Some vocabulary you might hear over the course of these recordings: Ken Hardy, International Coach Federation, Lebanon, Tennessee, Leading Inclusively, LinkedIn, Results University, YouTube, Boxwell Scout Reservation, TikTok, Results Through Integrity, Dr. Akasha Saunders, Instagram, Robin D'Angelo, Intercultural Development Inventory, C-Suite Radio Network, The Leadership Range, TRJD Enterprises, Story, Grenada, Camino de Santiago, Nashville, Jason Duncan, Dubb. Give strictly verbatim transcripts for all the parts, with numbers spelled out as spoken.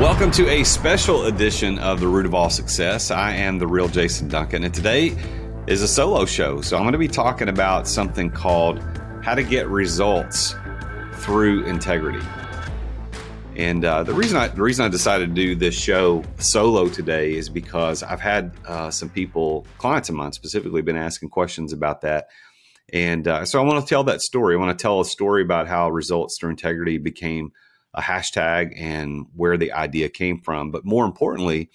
Welcome to a special edition of The Root of All Success. I am the real Jason Duncan, and today is a solo show. So I'm going to be talking about something called how to get results through integrity. And uh, the reason I the reason I decided to do this show solo today is because I've had uh, some people, clients of mine specifically, been asking questions about that. And uh, so I want to tell that story. I want to tell a story about how Results Through Integrity became a hashtag and where the idea came from. But more importantly,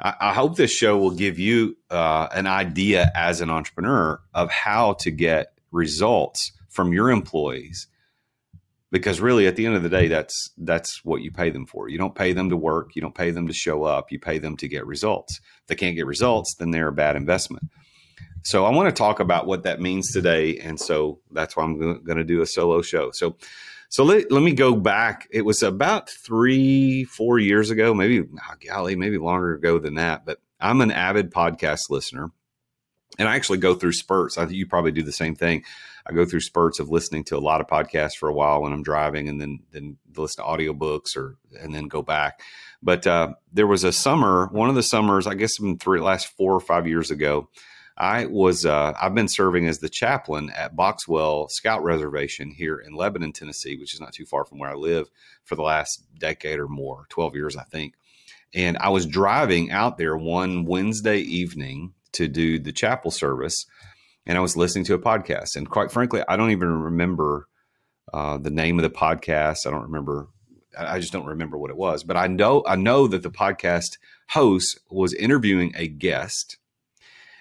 I, I hope this show will give you uh, an idea as an entrepreneur of how to get results from your employees. Because really, at the end of the day, that's that's what you pay them for. You don't pay them to work. You don't pay them to show up. You pay them to get results. If they can't get results, then they're a bad investment. So I want to talk about what that means today. And so that's why I'm going to do a solo show. So so let, let me go back. It was about three, four years ago, maybe, oh, golly, maybe longer ago than that. But I'm an avid podcast listener. And I actually go through spurts. I think you probably do the same thing. I go through spurts of listening to a lot of podcasts for a while when I'm driving, and then then listen to audiobooks or and then go back. But uh, there was a summer, one of the summers, I guess, in three last four or five years ago, I was uh, I've been serving as the chaplain at Boxwell Scout Reservation here in Lebanon, Tennessee, which is not too far from where I live, for the last decade or more, twelve years, I think. And I was driving out there one Wednesday evening to do the chapel service, and I was listening to a podcast. And quite frankly, I don't even remember uh, the name of the podcast. I don't remember. I just don't remember what it was. But I know I know that the podcast host was interviewing a guest,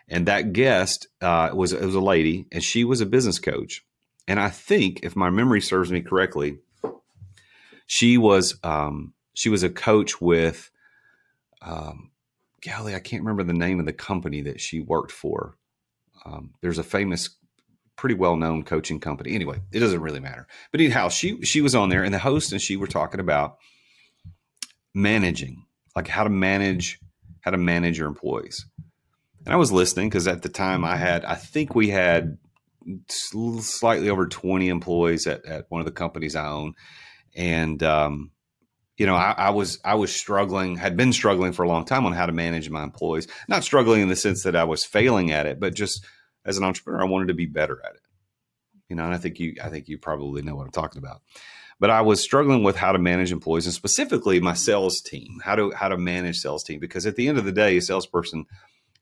and that guest uh, was it was a lady, and she was a business coach. And I think, if my memory serves me correctly, she was um, she was a coach with. Um, Golly, I can't remember the name of the company that she worked for. Um, there's a famous, pretty well-known coaching company. Anyway, it doesn't really matter. But anyhow, she she was on there, and the host and she were talking about managing, like how to manage, how to manage your employees. And I was listening because at the time I had, I think we had slightly over twenty employees at at one of the companies I own, and um, You know, I, I was I was struggling, had been struggling for a long time on how to manage my employees. Not struggling in the sense that I was failing at it, but just as an entrepreneur, I wanted to be better at it. You know, and I think you I think you probably know what I'm talking about. But I was struggling with how to manage employees, and specifically my sales team, how to how to manage sales team. Because at the end of the day, a salesperson,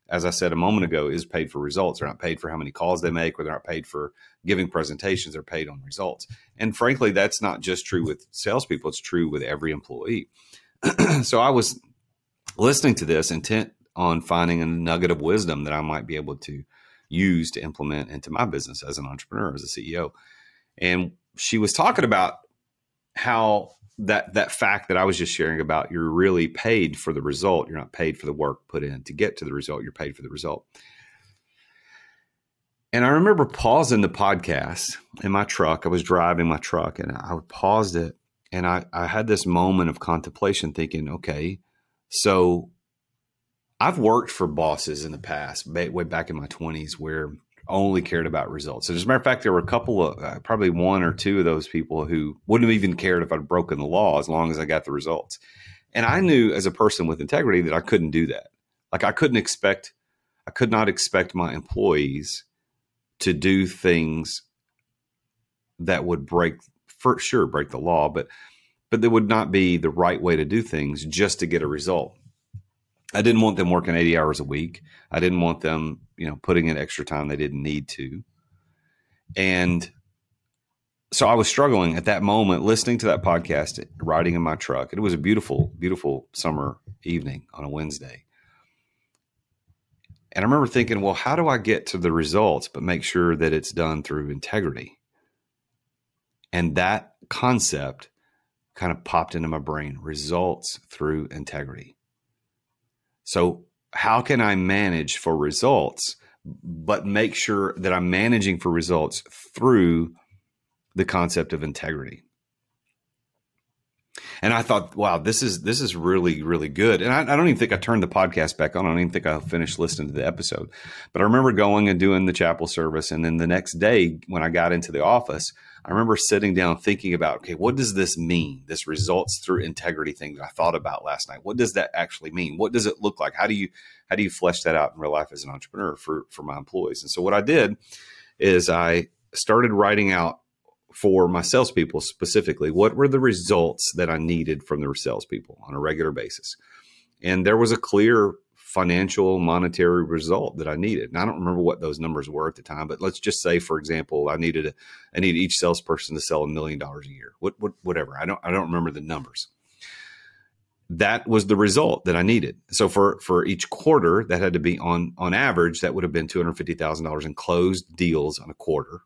as I said a moment ago, is paid for results. They're not paid for how many calls they make, or they're not paid for giving presentations. They're paid on results. And frankly, that's not just true with salespeople. It's true with every employee. So I was listening to this intent on finding a nugget of wisdom that I might be able to use to implement into my business as an entrepreneur, as a C E O. And she was talking about how that that fact that I was just sharing about, you're really paid for the result. You're not paid for the work put in to get to the result. You're paid for the result. And I remember pausing the podcast in my truck. I was driving my truck, and I paused it, and I, I had this moment of contemplation thinking, okay, so I've worked for bosses in the past, way back in my twenties, where only cared about results. So as a matter of fact, there were a couple of, uh, probably one or two of those people who wouldn't have even cared if I'd broken the law as long as I got the results. And I knew as a person with integrity that I couldn't do that. Like I couldn't expect, I could not expect my employees to do things that would break, for sure, break the law, but, but there would not be the right way to do things just to get a result. I didn't want them working eighty hours a week. I didn't want them, you know, putting in extra time they didn't need to. And so I was struggling at that moment, listening to that podcast, riding in my truck. It was a beautiful, beautiful summer evening on a Wednesday. And I remember thinking, well, how do I get to the results, but make sure that it's done through integrity? And that concept kind of popped into my brain, results through integrity. So how can I manage for results, but make sure that I'm managing for results through the concept of integrity? And I thought, wow, this is this is really, really good. And I, I don't even think I turned the podcast back on. I don't even think I finished listening to the episode. But I remember going and doing the chapel service. And then the next day when I got into the office, I remember sitting down thinking about, okay, what does this mean? This results through integrity thing that I thought about last night. What does that actually mean? What does it look like? How do you how do you flesh that out in real life as an entrepreneur for, for my employees? And so what I did is I started writing out for my salespeople specifically, what were the results that I needed from the salespeople on a regular basis. And there was a clear financial monetary result that I needed. And I don't remember what those numbers were at the time, but let's just say, for example, I needed a, I needed each salesperson to sell a million dollars a year, what, what, whatever. I don't, I don't remember the numbers. That was the result that I needed. So for, for each quarter that had to be on, on average, that would have been two hundred fifty thousand dollars in closed deals on a quarter.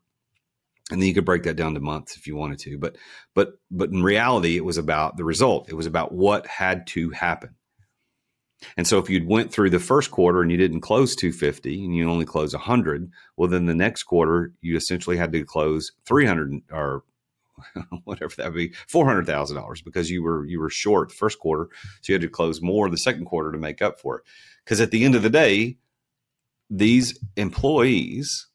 And then you could break that down to months if you wanted to. But, but, but in reality, it was about the result. It was about what had to happen. And so if you'd went through the first quarter and you didn't close two hundred fifty and you only close one hundred, well, then the next quarter, you essentially had to close three hundred or whatever that would be, four hundred thousand dollars, because you were, you were short the first quarter. So you had to close more the second quarter to make up for it. Because at the end of the day, these employees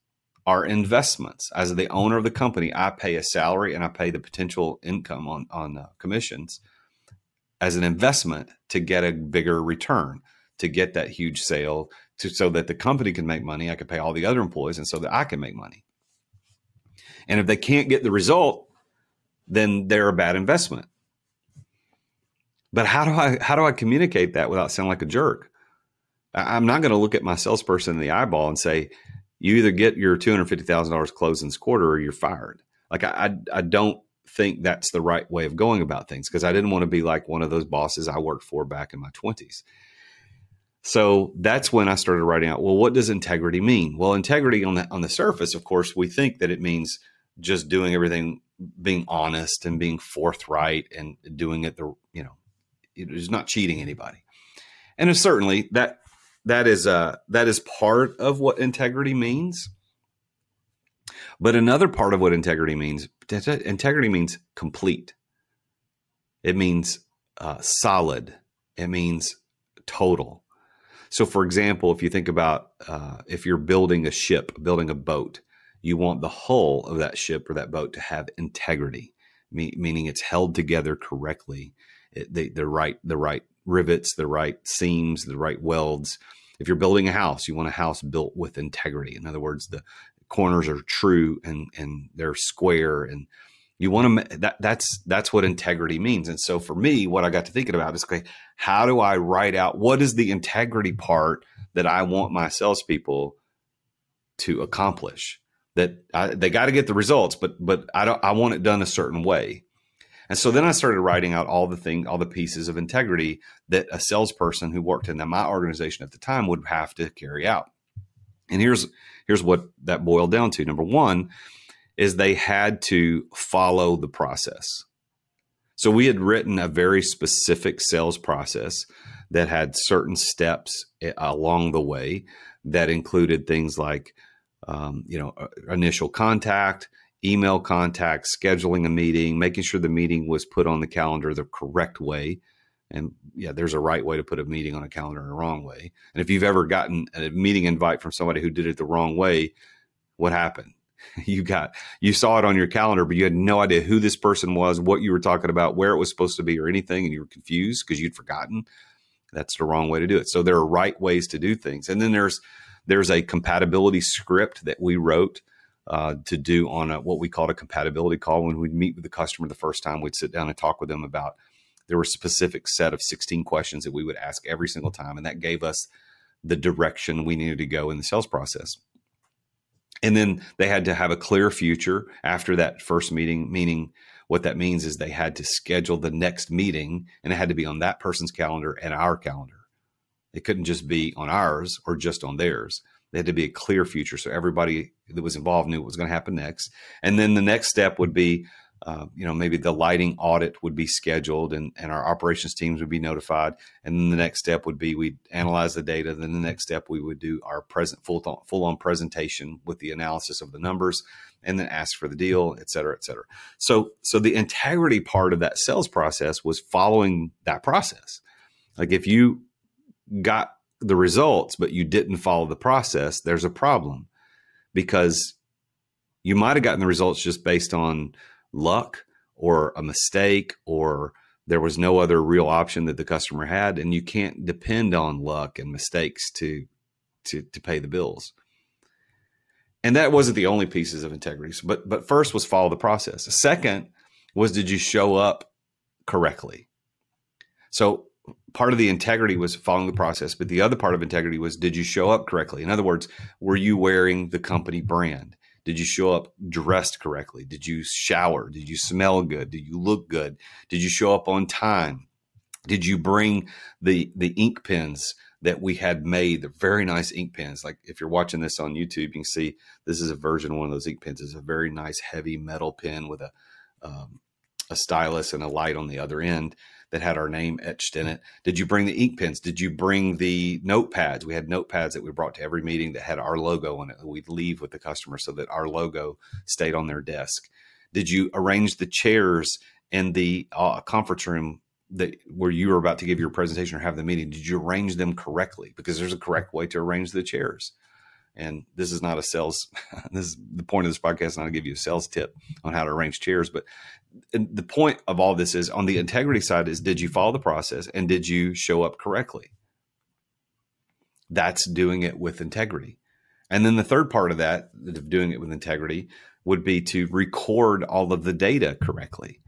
are investments. As the owner of the company, I pay a salary and I pay the potential income on, on uh, commissions as an investment to get a bigger return, to get that huge sale, to, so that the company can make money. I can pay all the other employees and so that I can make money. And if they can't get the result, then they're a bad investment. But how do I, how do I communicate that without sounding like a jerk? I, I'm not going to look at my salesperson in the eyeball and say, you either get your two hundred fifty thousand dollars closed in this quarter or you're fired. Like I, I, I don't think that's the right way of going about things, because I didn't want to be like one of those bosses I worked for back in my twenties. So that's when I started writing out, well, what does integrity mean? Well, integrity on the, on the surface, of course, we think that it means just doing everything, being honest and being forthright and doing it the, you know, it is not cheating anybody. And it's certainly that, That is uh, that is part of what integrity means. But another part of what integrity means, integrity means complete. It means uh, solid. It means total. So, for example, if you think about uh, if you're building a ship, building a boat, you want the hull of that ship or that boat to have integrity, me- meaning it's held together correctly, it, the, the right, the right. rivets, the right seams, the right welds. If you're building a house, you want a house built with integrity. In other words, the corners are true and, and they're square, and you want to, that, that's, that's what integrity means. And so for me, what I got to thinking about is, okay, how do I write out, what is the integrity part that I want my salespeople to accomplish? That I, they got to get the results, but, but I don't, I want it done a certain way. And so then I started writing out all the thing, all the pieces of integrity that a salesperson who worked in my organization at the time would have to carry out. And here's, here's what that boiled down to. Number one is they had to follow the process. So we had written a very specific sales process that had certain steps along the way that included things like, um, you know, initial contact, email contact, scheduling a meeting, making sure the meeting was put on the calendar the correct way. And yeah, there's a right way to put a meeting on a calendar and a wrong way. And if you've ever gotten a meeting invite from somebody who did it the wrong way, what happened? You got, you saw it on your calendar, but you had no idea who this person was, what you were talking about, where it was supposed to be or anything. And you were confused because you'd forgotten. That's the wrong way to do it. So there are right ways to do things. And then there's, there's a compatibility script that we wrote Uh, to do on a, what we called a compatibility call. When we'd meet with the customer the first time, we'd sit down and talk with them about there were a specific set of sixteen questions that we would ask every single time. And that gave us the direction we needed to go in the sales process. And then they had to have a clear future after that first meeting, meaning what that means is they had to schedule the next meeting, and it had to be on that person's calendar and our calendar. It couldn't just be on ours or just on theirs. They had to be a clear future. So everybody that was involved knew what was going to happen next. And then the next step would be, uh, you know, maybe the lighting audit would be scheduled, and, and our operations teams would be notified. And then the next step would be we'd analyze the data. Then the next step, we would do our present full th- full on presentation with the analysis of the numbers, and then ask for the deal, et cetera, et cetera. So, so the integrity part of that sales process was following that process. Like if you got the results, but you didn't follow the process, there's a problem, because you might have gotten the results just based on luck or a mistake, or there was no other real option that the customer had. And you can't depend on luck and mistakes to, to, to pay the bills. And that wasn't the only pieces of integrity. But, but first was follow the process. Second was, did you show up correctly? So part of the integrity was following the process, but the other part of integrity was, did you show up correctly? In other words, were you wearing the company brand? Did you show up dressed correctly? Did you shower? Did you smell good? Did you look good? Did you show up on time? Did you bring the the ink pens that we had made, the very nice ink pens? Like if you're watching this on YouTube, you can see this is a version of one of those ink pens. It's a very nice heavy metal pen with a um, a stylus and a light on the other end that had our name etched in it. Did you bring the ink pens? Did you bring the notepads? We had notepads that we brought to every meeting that had our logo on it, that we'd leave with the customer so that our logo stayed on their desk. Did you arrange the chairs in the uh, conference room that where you were about to give your presentation or have the meeting? Did you arrange them correctly? Because there's a correct way to arrange the chairs. And this is not a sales, this is the point of this podcast, not to give you a sales tip on how to arrange chairs. But the point of all this is, on the integrity side, is did you follow the process and did you show up correctly? That's doing it with integrity. And then the third part of that, of doing it with integrity, would be to record all of the data correctly.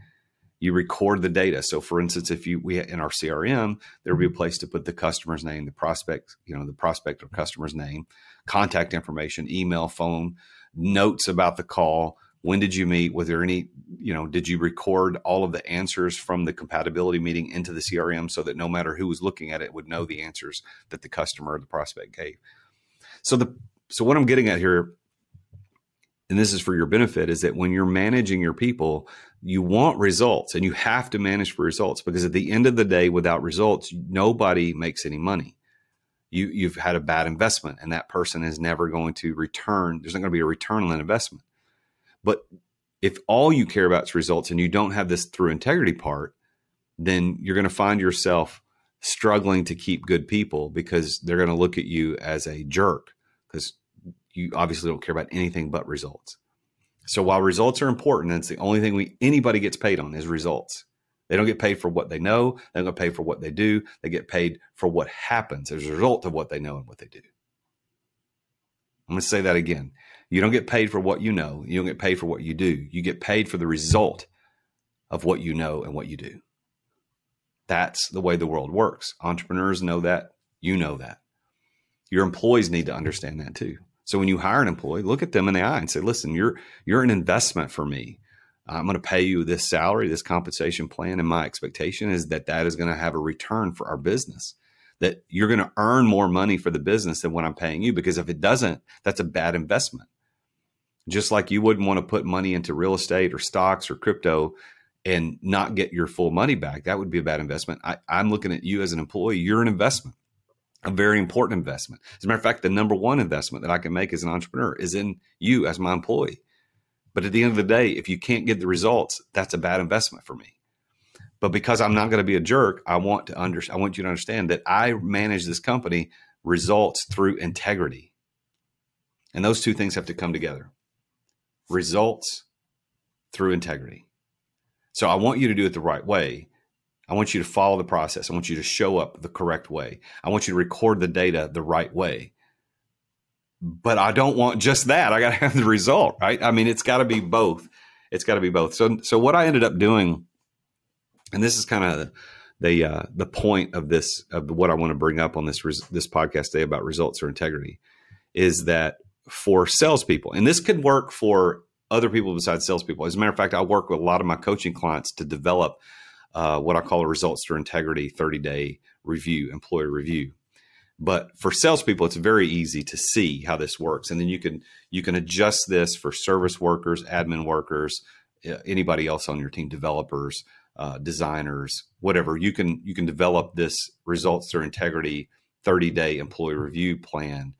You record the data. So for instance, if you, we in our C R M, there'd be a place to put the customer's name, the prospect, you know, the prospect or customer's name, contact information, email, phone, notes about the call. When did you meet? Was there any, you know, did you record all of the answers from the compatibility meeting into the C R M so that no matter who was looking at it would know the answers that the customer or the prospect gave? So the, so what I'm getting at here, and this is for your benefit, is that when you're managing your people, you want results, and you have to manage for results, because at the end of the day, without results, nobody makes any money. You, you've had a bad investment, and that person is never going to return. There's not going to be a return on that investment. But if all you care about is results and you don't have this through integrity part, then you're going to find yourself struggling to keep good people, because they're going to look at you as a jerk, because you obviously don't care about anything but results. So while results are important, it's the only thing we anybody gets paid on is results. They don't get paid for what they know. They don't get paid for what they do. They get paid for what happens as a result of what they know and what they do. I'm going to say that again. You don't get paid for what you know. You don't get paid for what you do. You get paid for the result of what you know and what you do. That's the way the world works. Entrepreneurs know that. You know that. Your employees need to understand that too. So when you hire an employee, look at them in the eye and say, listen, you're you're an investment for me. I'm going to pay you this salary, this compensation plan. And my expectation is that that is going to have a return for our business, that you're going to earn more money for the business than what I'm paying you. Because if it doesn't, that's a bad investment. Just like you wouldn't want to put money into real estate or stocks or crypto and not get your full money back. That would be a bad investment. I, I'm looking at you as an employee. You're an investment. A very important investment. As a matter of fact, the number one investment that I can make as an entrepreneur is in you as my employee. But at the end of the day, if you can't get the results, that's a bad investment for me. But because I'm not going to be a jerk, I want to under, I want you to understand that I manage this company results through integrity. And those two things have to come together. Results through integrity. So I want you to do it the right way. I want you to follow the process. I want you to show up the correct way. I want you to record the data the right way. But I don't want just that. I got to have the result, right? I mean, it's got to be both. It's got to be both. So, so what I ended up doing And this is kind of the uh, the point of this, of what I want to bring up on this res- this podcast today about results or integrity, is that for salespeople, and this could work for other people besides salespeople. As a matter of fact, I work with a lot of my coaching clients to develop uh, what I call a results through integrity thirty-day review, employee review. But for salespeople, it's very easy to see how this works. And then you can you can adjust this for service workers, admin workers, anybody else on your team, developers, uh, designers, whatever. You can you can develop this results through integrity thirty-day employee review plan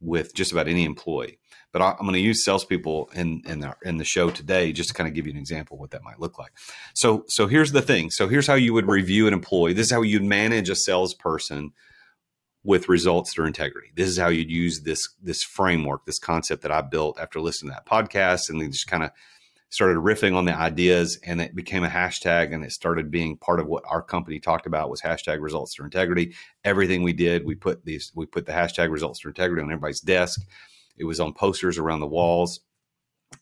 with just about any employee. But I, I'm going to use salespeople in in the, in the show today just to kind of give you an example of what that might look like. So so here's the thing. So here's how you would review an employee. This is how you'd manage a salesperson with results through integrity. This is how you'd use this this framework, this concept that I built after listening to that podcast, and then just kind of started riffing on the ideas, and it became a hashtag, and it started being part of what our company talked about was hashtag results through integrity. Everything we did, we put these, we put the hashtag results through integrity on everybody's desk. It was on posters around the walls,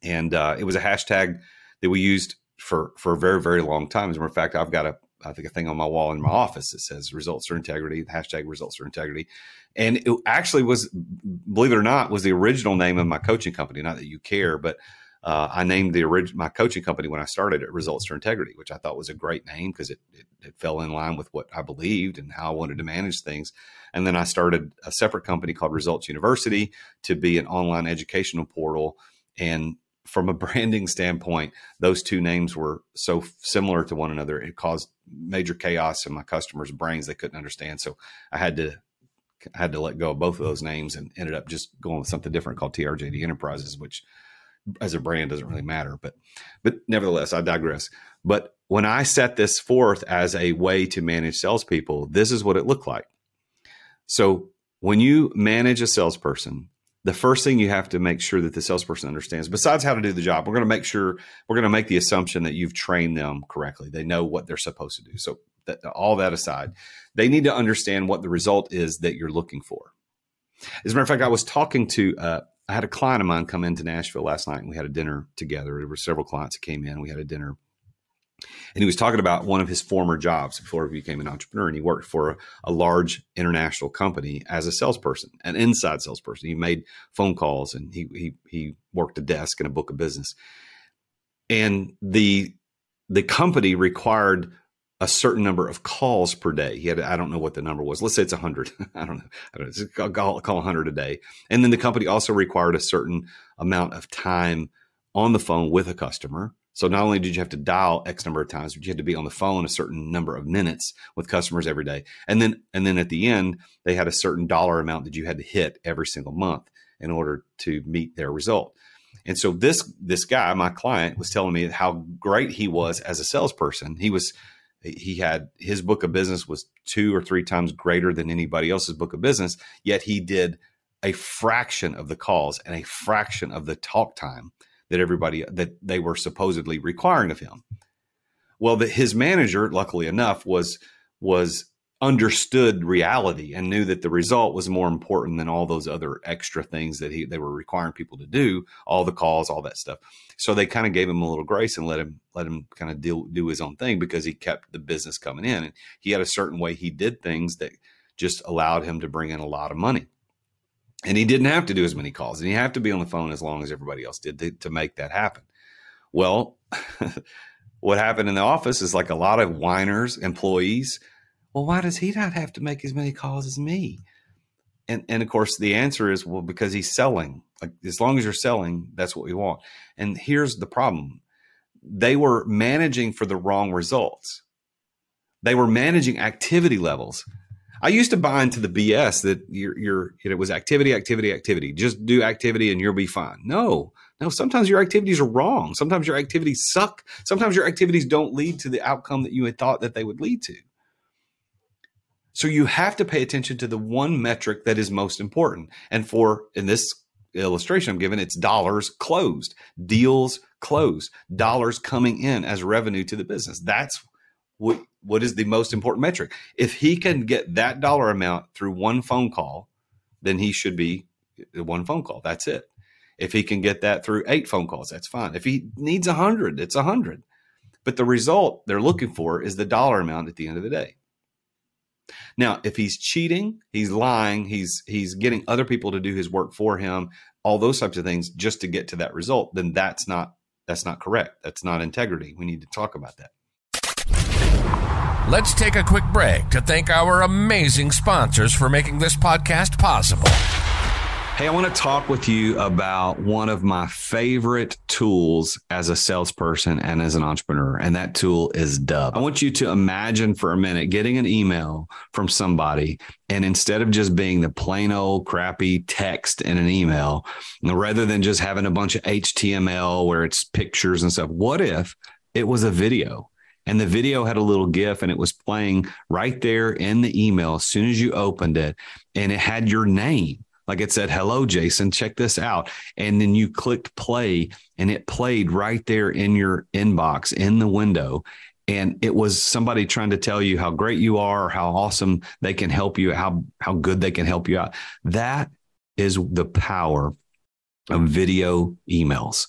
and uh, it was a hashtag that we used for for a very, very long time. As a matter of fact, I've got a I think a thing on my wall in my office that says results for integrity, hashtag results for integrity. And it actually was, believe it or not, was the original name of my coaching company. Not that you care, but uh, I named the orig- my coaching company when I started at Results for Integrity, which I thought was a great name because it, it, it fell in line with what I believed and how I wanted to manage things. And then I started a separate company called Results University to be an online educational portal. And from a branding standpoint, those two names were so similar to one another, it caused major chaos in my customers' brains. They couldn't understand. So I had to I had to let go of both of those names and ended up just going with something different called T R J D Enterprises, which as a brand doesn't really matter. But but nevertheless, I digress. But when I set this forth as a way to manage salespeople, this is what it looked like. So when you manage a salesperson, the first thing you have to make sure that the salesperson understands, besides how to do the job, we're going to make sure we're going to make the assumption that you've trained them correctly. They know what they're supposed to do. So that, all that aside, they need to understand what the result is that you're looking for. As a matter of fact, I was talking to, uh, I had a client of mine come into Nashville last night, and we had a dinner together. There were several clients that came in. We had a dinner, and he was talking about one of his former jobs before he became an entrepreneur, and he worked for a, a large international company as a salesperson, an inside salesperson. He made phone calls, and he he he worked a desk and a book of business. And the the company required a certain number of calls per day. He had, I don't know what the number was. Let's say it's one hundred. I don't know. I don't know. I'll call, call one hundred a day. And then the company also required a certain amount of time on the phone with a customer. So not only did you have to dial X number of times, but you had to be on the phone a certain number of minutes with customers every day. And then and then at the end, they had a certain dollar amount that you had to hit every single month in order to meet their result. And so this this guy, my client, was telling me how great he was as a salesperson. He was he had his book of business was two or three times greater than anybody else's book of business, yet he did a fraction of the calls and a fraction of the talk time that everybody that they were supposedly requiring of him. Well, that his manager, luckily enough, was was understood reality and knew that the result was more important than all those other extra things that he they were requiring people to do, all the calls, all that stuff. So they kind of gave him a little grace and let him let him kind of deal, do his own thing, because he kept the business coming in, and he had a certain way he did things that just allowed him to bring in a lot of money. And he didn't have to do as many calls, and he have to be on the phone as long as everybody else did to, to make that happen. Well, what happened in the office is like a lot of whiners, employees. Well, why does he not have to make as many calls as me? And and of course the answer is, well, because he's selling. Like, as long as you're selling, that's what we want. And here's the problem. They were managing for the wrong results. They were managing activity levels. I used to buy into the B S that you're, you're, it was activity, activity, activity. Just do activity and you'll be fine. No, no. Sometimes your activities are wrong. Sometimes your activities suck. Sometimes your activities don't lead to the outcome that you had thought that they would lead to. So you have to pay attention to the one metric that is most important. And for, in this illustration I'm giving, it's dollars closed, deals closed, dollars coming in as revenue to the business. That's what what is the most important metric. If he can get that dollar amount through one phone call, then he should be one phone call. That's it. If he can get that through eight phone calls, that's fine. If he needs a hundred, it's a hundred. But the result they're looking for is the dollar amount at the end of the day. Now, if he's cheating, he's lying, he's he's getting other people to do his work for him, all those types of things just to get to that result, then that's not that's not correct. That's not integrity. We need to talk about that. Let's take a quick break to thank our amazing sponsors for making this podcast possible. Hey, I want to talk with you about one of my favorite tools as a salesperson and as an entrepreneur, and that tool is Dubb. I want you to imagine for a minute getting an email from somebody, and instead of just being the plain old crappy text in an email, rather than just having a bunch of H T M L where it's pictures and stuff, what if it was a video? And the video had a little GIF, and it was playing right there in the email as soon as you opened it, and it had your name. Like it said, hello, Jason, check this out. And then you clicked play and it played right there in your inbox, in the window. And it was somebody trying to tell you how great you are, or how awesome they can help you, how, how good they can help you out. That is the power of video emails.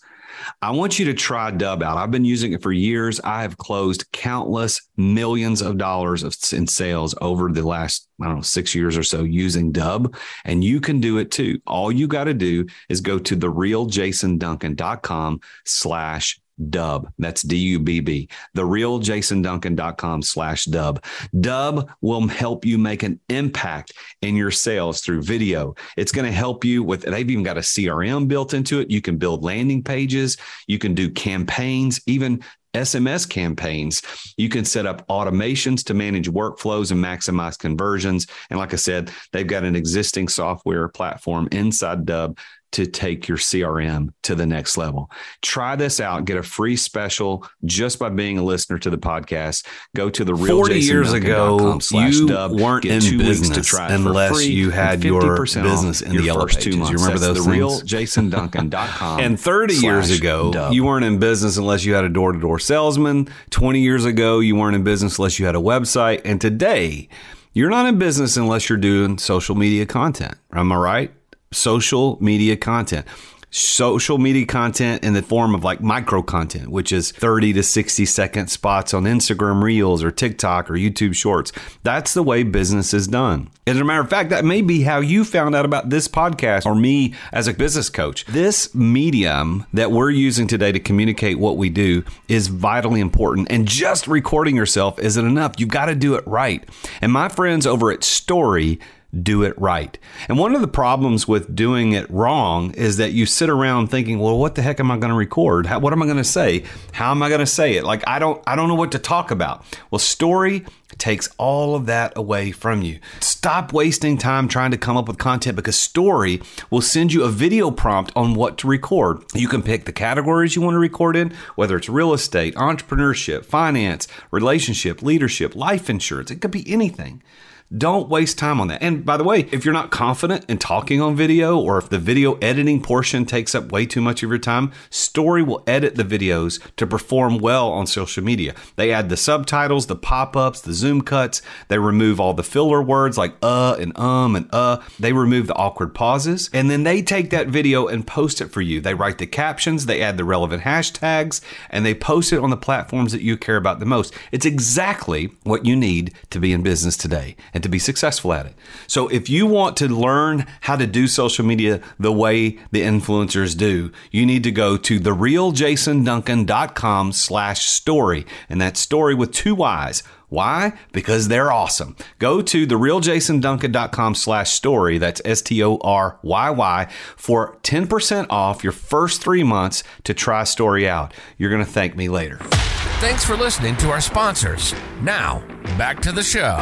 I want you to try Dubb out. I've been using it for years. I have closed countless millions of dollars of, in sales over the last, I don't know, six years or so using Dubb. And you can do it too. All you got to do is go to therealjasonduncan.com slash Dubb. That's D U B B. therealjasonduncan.com slash Dubb. Dubb will help you make an impact in your sales through video. It's going to help you with, they've even got a C R M built into it. You can build landing pages. You can do campaigns, even S M S campaigns. You can set up automations to manage workflows and maximize conversions. And like I said, they've got an existing software platform inside Dubb to take your C R M to the next level. Try this out. Get a free special just by being a listener to the podcast. Go to the real forty years ago, you weren't in business unless you had your business in the yellow pages. You remember those things? the real jason duncan dot com. And thirty years ago, you weren't in business unless you had a door-to-door salesman. twenty years ago, you weren't in business unless you had a website. And today, you're not in business unless you're doing social media content. Am I right? Social media content, social media content in the form of like micro content, which is thirty to sixty second spots on Instagram Reels or TikTok or YouTube Shorts. That's the way business is done. As a matter of fact, that may be how you found out about this podcast or me as a business coach. This medium that we're using today to communicate what we do is vitally important. And just recording yourself isn't enough. You've got to do it right. And my friends over at Story do it right. And one of the problems with doing it wrong is that you sit around thinking, well, what the heck am I going to record? How, what am I going to say? How am I going to say it? Like, I don't, I don't know what to talk about. Well, Story takes all of that away from you. Stop wasting time trying to come up with content, because Story will send you a video prompt on what to record. You can pick the categories you want to record in, whether it's real estate, entrepreneurship, finance, relationship, leadership, life insurance. It could be anything. Don't waste time on that. And by the way, if you're not confident in talking on video, or if the video editing portion takes up way too much of your time, Story will edit the videos to perform well on social media. They add the subtitles, the pop-ups, the zoom cuts. They remove all the filler words like uh and um and uh. They remove the awkward pauses. And then they take that video and post it for you. They write the captions, they add the relevant hashtags, and they post it on the platforms that you care about the most. It's exactly what you need to be in business today and to be successful at it. So if you want to learn how to do social media the way the influencers do, you need to go to therealjasonduncan.com slash story. And that's Story with two Y's. Why? Because they're awesome. Go to therealjasonduncan.com slash story. That's S T O R Y Y for ten percent off your first three months to try Story out. You're going to thank me later. Thanks for listening to our sponsors. Now, back to the show.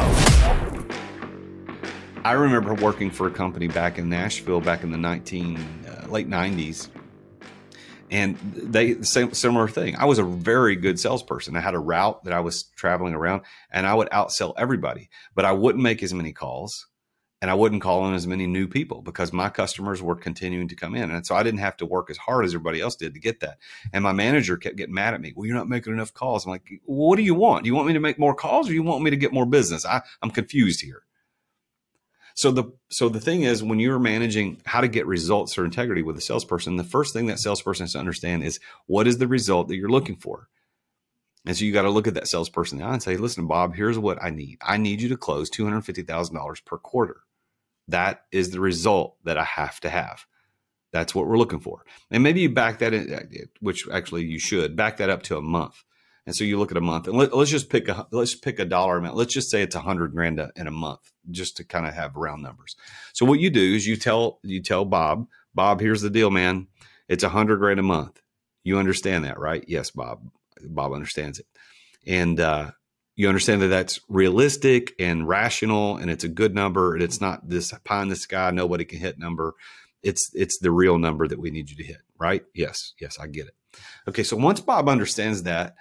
I remember working for a company back in Nashville back in the nineteen, uh, late nineties, and they same similar thing. I was a very good salesperson. I had a route that I was traveling around, and I would outsell everybody, but I wouldn't make as many calls, and I wouldn't call on as many new people because my customers were continuing to come in, and so I didn't have to work as hard as everybody else did to get that. And my manager kept getting mad at me. Well, you're not making enough calls. I'm like, what do you want? Do you want me to make more calls, or you want me to get more business? I, I'm confused here. So the so the thing is, when you're managing how to get results or integrity with a salesperson, the first thing that salesperson has to understand is what is the result that you're looking for. And so you got to look at that salesperson in the eye and say, listen, Bob, here's what I need. I need you to close two hundred fifty thousand dollars per quarter. That is the result that I have to have. That's what we're looking for. And maybe you back that in, which actually you should back that up to a month. And so you look at a month and let, let's just pick a, let's pick a dollar amount. Let's just say it's a hundred grand in a month, just to kind of have round numbers. So what you do is you tell, you tell Bob, Bob, here's the deal, man. It's a hundred grand a month. You understand that, right? Yes, Bob, Bob understands it. And, uh, you understand that that's realistic and rational, and it's a good number, and it's not this pie in the sky, nobody can hit number. It's it's the real number that we need you to hit, right? Yes, yes, I get it. Okay, so once Bob understands that,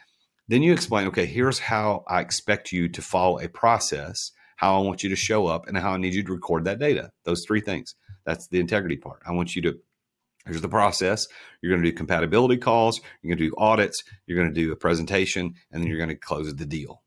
then you explain, okay, here's how I expect you to follow a process, how I want you to show up, and how I need you to record that data. Those three things. That's the integrity part. I want you to, here's the process. You're going to do compatibility calls. You're going to do audits. You're going to do a presentation, and then you're going to close the deal.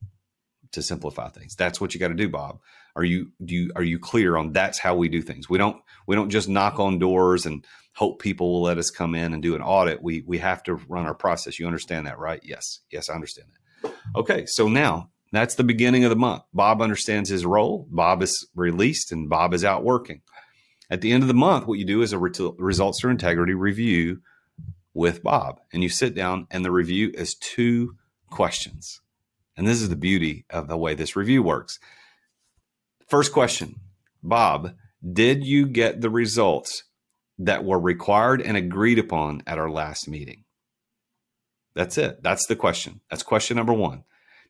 To simplify things, that's what you got to do, Bob. Are you do you, are you clear on that's how we do things? We don't we don't just knock on doors and hope people will let us come in and do an audit. We we have to run our process. You understand that, right? Yes, yes, I understand that. Okay, so now that's the beginning of the month. Bob understands his role. Bob is released and Bob is out working. At the end of the month, what you do is a re- results through integrity review with Bob, and you sit down, and the review is two questions. And this is the beauty of the way this review works. First question, Bob, did you get the results that were required and agreed upon at our last meeting? That's it. That's the question. That's question number one.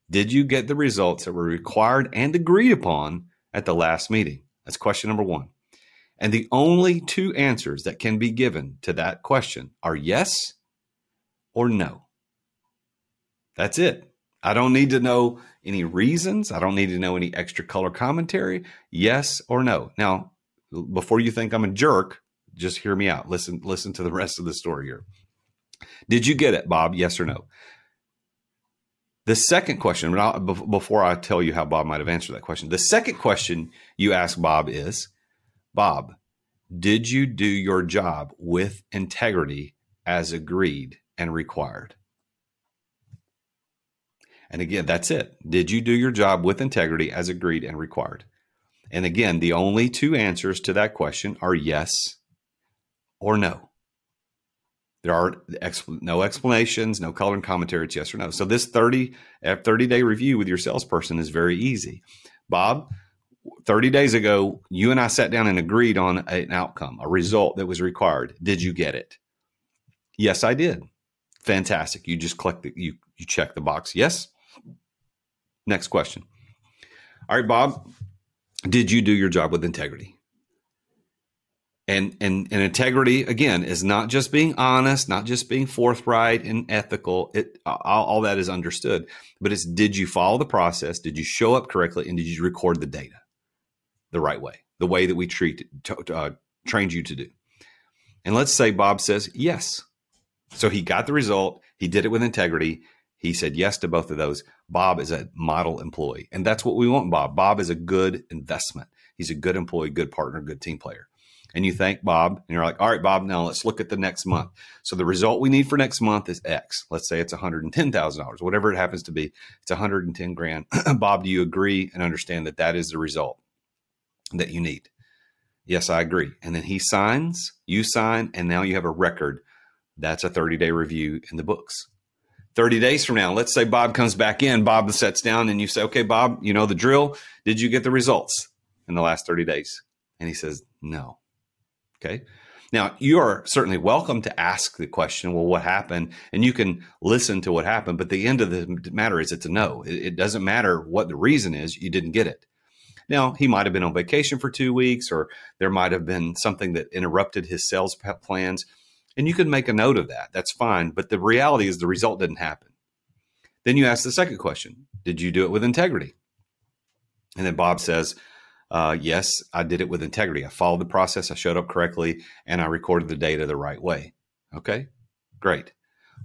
Did you get the results that were required and agreed upon at the last meeting? That's question number one. And the only two answers that can be given to that question are yes or no. That's it. I don't need to know any reasons. I don't need to know any extra color commentary. Yes or no. Now, before you think I'm a jerk, just hear me out. Listen, listen to the rest of the story here. Did you get it, Bob? Yes or no? The second question, before I tell you how Bob might have answered that question, the second question you ask Bob is, Bob, did you do your job with integrity as agreed and required? And again, that's it. Did you do your job with integrity as agreed and required? And again, the only two answers to that question are yes or no. There are expl- no explanations, no color and commentary. It's yes or no. So this thirty, thirty-day review with your salesperson is very easy. Bob, thirty days ago, you and I sat down and agreed on an outcome, a result that was required. Did you get it? Yes, I did. Fantastic. You just click the, you, you check the box. Yes. Next question. All right, Bob, did you do your job with integrity? And, and, and integrity, again, is not just being honest, not just being forthright and ethical. It, all, all that is understood, but it's, did you follow the process? Did you show up correctly? And did you record the data the right way, the way that we treat, uh, trained you to do? And let's say Bob says, yes. So he got the result. He did it with integrity. He said yes to both of those. Bob is a model employee, and that's what we want, Bob. Bob is a good investment. He's a good employee, good partner, good team player. And you thank Bob, and you're like, all right, Bob, now let's look at the next month. So the result we need for next month is X. Let's say it's one hundred ten thousand dollars, whatever it happens to be. It's one hundred ten grand. Bob, do you agree and understand that that is the result that you need? Yes, I agree. And then he signs, you sign, and now you have a record. That's a thirty-day review in the books. thirty days from now, let's say Bob comes back in, Bob sits down and you say, okay, Bob, you know the drill. Did you get the results in the last thirty days? And he says, no. Okay. Now you are certainly welcome to ask the question, well, what happened? And you can listen to what happened, but the end of the matter is it's a no. It, it doesn't matter what the reason is, you didn't get it. Now, he might have been on vacation for two weeks, or there might have been something that interrupted his sales plans. And you can make a note of that. That's fine. But the reality is the result didn't happen. Then you ask the second question. Did you do it with integrity? And then Bob says, uh, yes, I did it with integrity. I followed the process. I showed up correctly and I recorded the data the right way. Okay, great.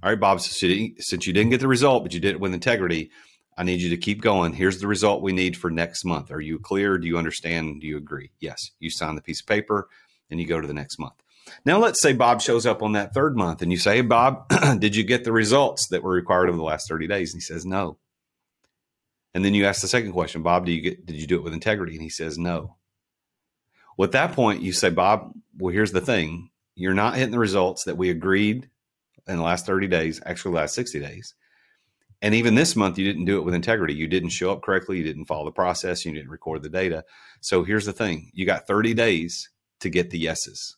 All right, Bob, since you didn't get the result, but you did it with integrity, I need you to keep going. Here's the result we need for next month. Are you clear? Do you understand? Do you agree? Yes. You sign the piece of paper and you go to the next month. Now, let's say Bob shows up on that third month and you say, hey, Bob, did you get the results that were required over the last thirty days? And he says, no. And then you ask the second question, Bob, do you get, did you do it with integrity? And he says, no. Well, at that point, you say, Bob, well, here's the thing. You're not hitting the results that we agreed in the last thirty days, actually the last sixty days. And even this month, you didn't do it with integrity. You didn't show up correctly. You didn't follow the process. You didn't record the data. So here's the thing. You got thirty days to get the yeses.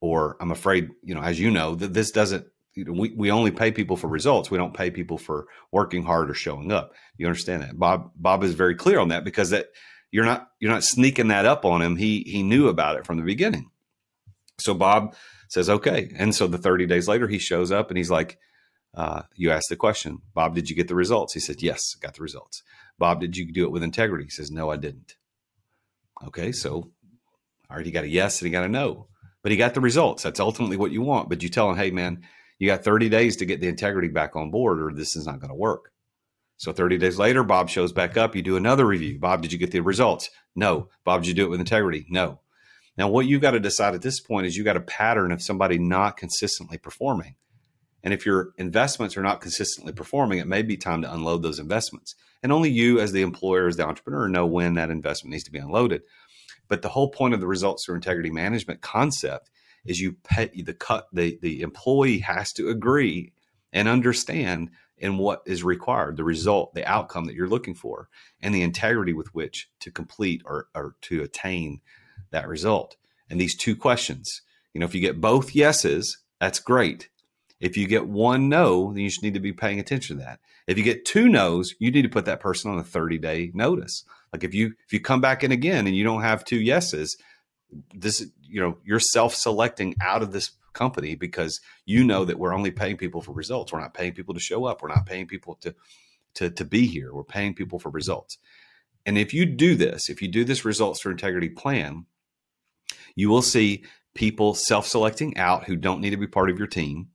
Or I'm afraid, you know, as you know, that this doesn't, you know, we, we only pay people for results. We don't pay people for working hard or showing up. You understand that? Bob, Bob is very clear on that, because that you're not, you're not sneaking that up on him. He, he knew about it from the beginning. So Bob says, okay. And so the thirty days later, he shows up and he's like, Uh, you asked the question, Bob, did you get the results? He said, yes, got the results. Bob, did you do it with integrity? He says, no, I didn't. Okay, so all right, he got a yes and he got a no, but he got the results. That's ultimately what you want. But you tell him, hey, man, you got thirty days to get the integrity back on board, or this is not going to work. So thirty days later, Bob shows back up. You do another review. Bob, did you get the results? No. Bob, did you do it with integrity? No. Now, what you got to decide at this point is you got a pattern of somebody not consistently performing. And if your investments are not consistently performing, it may be time to unload those investments. And only you as the employer, as the entrepreneur, know when that investment needs to be unloaded. But the whole point of the results through integrity management concept is you pay the cut, the, the employee has to agree and understand in what is required, the result, the outcome that you're looking for, and the integrity with which to complete or, or to attain that result. And these two questions, you know, if you get both yeses, that's great. If you get one no, then you should need to be paying attention to that. If you get two no's, you need to put that person on a thirty-day notice. Like if you if you come back in again and you don't have two yeses, this you know you're self-selecting out of this company, because you know that we're only paying people for results. We're not paying people to show up. We're not paying people to to to be here. We're paying people for results. And if you do this, if you do this results through integrity plan, you will see people self-selecting out who don't need to be part of your team.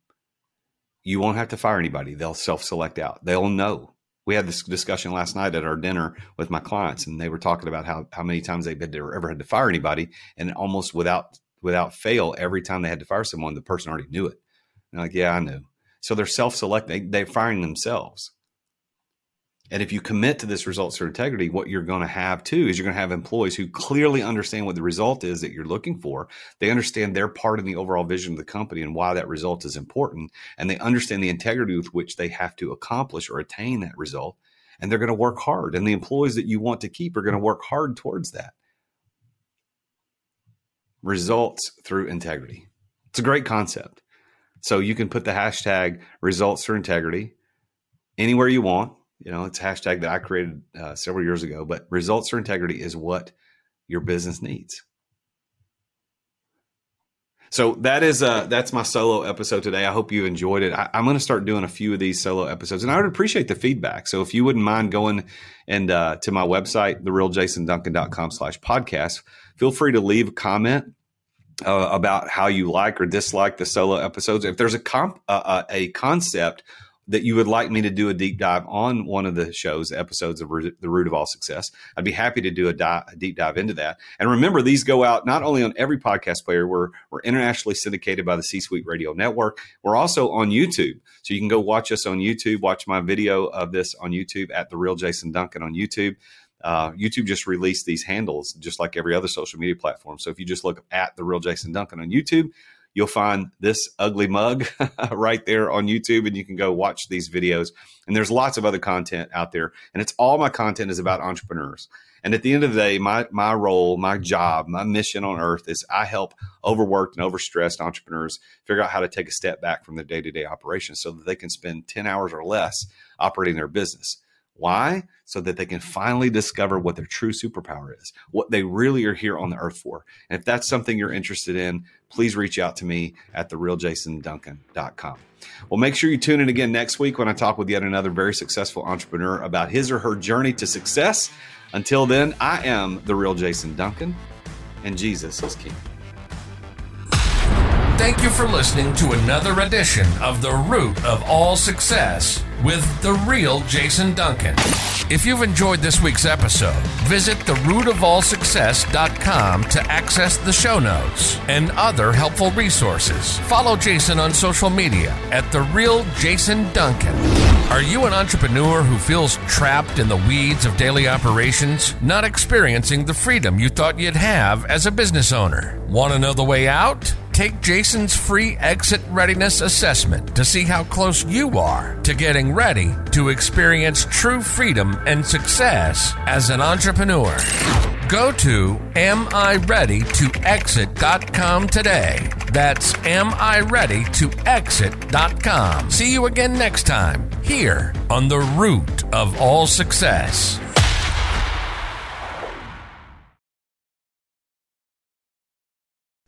You won't have to fire anybody. They'll self-select out. They'll know. We had this discussion last night at our dinner with my clients, and they were talking about how, how many times they've been, ever had to fire anybody. And almost without without fail, every time they had to fire someone, the person already knew it. And like, yeah, I knew. So they're self-selecting. They, they're firing themselves. And if you commit to this results through integrity, what you're going to have too is you're going to have employees who clearly understand what the result is that you're looking for. They understand their part in the overall vision of the company and why that result is important. And they understand the integrity with which they have to accomplish or attain that result. And they're going to work hard. And the employees that you want to keep are going to work hard towards that. Results through integrity. It's a great concept. So you can put the hashtag results through integrity anywhere you want. You know, it's a hashtag that I created uh, several years ago, but results for integrity is what your business needs. So that is uh, that's my solo episode today. I hope you enjoyed it. I, I'm going to start doing a few of these solo episodes, and I would appreciate the feedback. So if you wouldn't mind going and uh, to my website, the real jason duncan dot com slash podcast, feel free to leave a comment uh, about how you like or dislike the solo episodes. If there's a comp, uh, a concept that you would like me to do a deep dive on one of the show's episodes of Re- The Root of All Success, I'd be happy to do a, di- a deep dive into that. And remember, these go out not only on every podcast player, we're, we're internationally syndicated by the C-Suite Radio Network. We're also on YouTube. So you can go watch us on YouTube, watch my video of this on YouTube at The Real Jason Duncan on YouTube. Uh, YouTube just released these handles just like every other social media platform. So if you just look at The Real Jason Duncan on YouTube, you'll find this ugly mug right there on YouTube, and you can go watch these videos. And there's lots of other content out there. And it's all my content is about entrepreneurs. And at the end of the day, my my role, my job, my mission on earth is I help overworked and overstressed entrepreneurs figure out how to take a step back from their day-to-day operations so that they can spend ten hours or less operating their business. Why? So that they can finally discover what their true superpower is, what they really are here on the earth for. And if that's something you're interested in, please reach out to me at the real jason duncan dot com. Well, make sure you tune in again next week when I talk with yet another very successful entrepreneur about his or her journey to success. Until then, I am The Real Jason Duncan, and Jesus is King. Thank you for listening to another edition of The Root of All Success with The Real Jason Duncan. If you've enjoyed this week's episode, visit the root of all success dot com to access the show notes and other helpful resources. Follow Jason on social media at The Real Jason Duncan. Are you an entrepreneur who feels trapped in the weeds of daily operations, not experiencing the freedom you thought you'd have as a business owner? Want to know the way out? Take Jason's free exit readiness assessment to see how close you are to getting ready to experience true freedom and success as an entrepreneur. Go to am I ready to exit dot com today. That's am I ready to exit dot com. See you again next time here on The Root of All Success.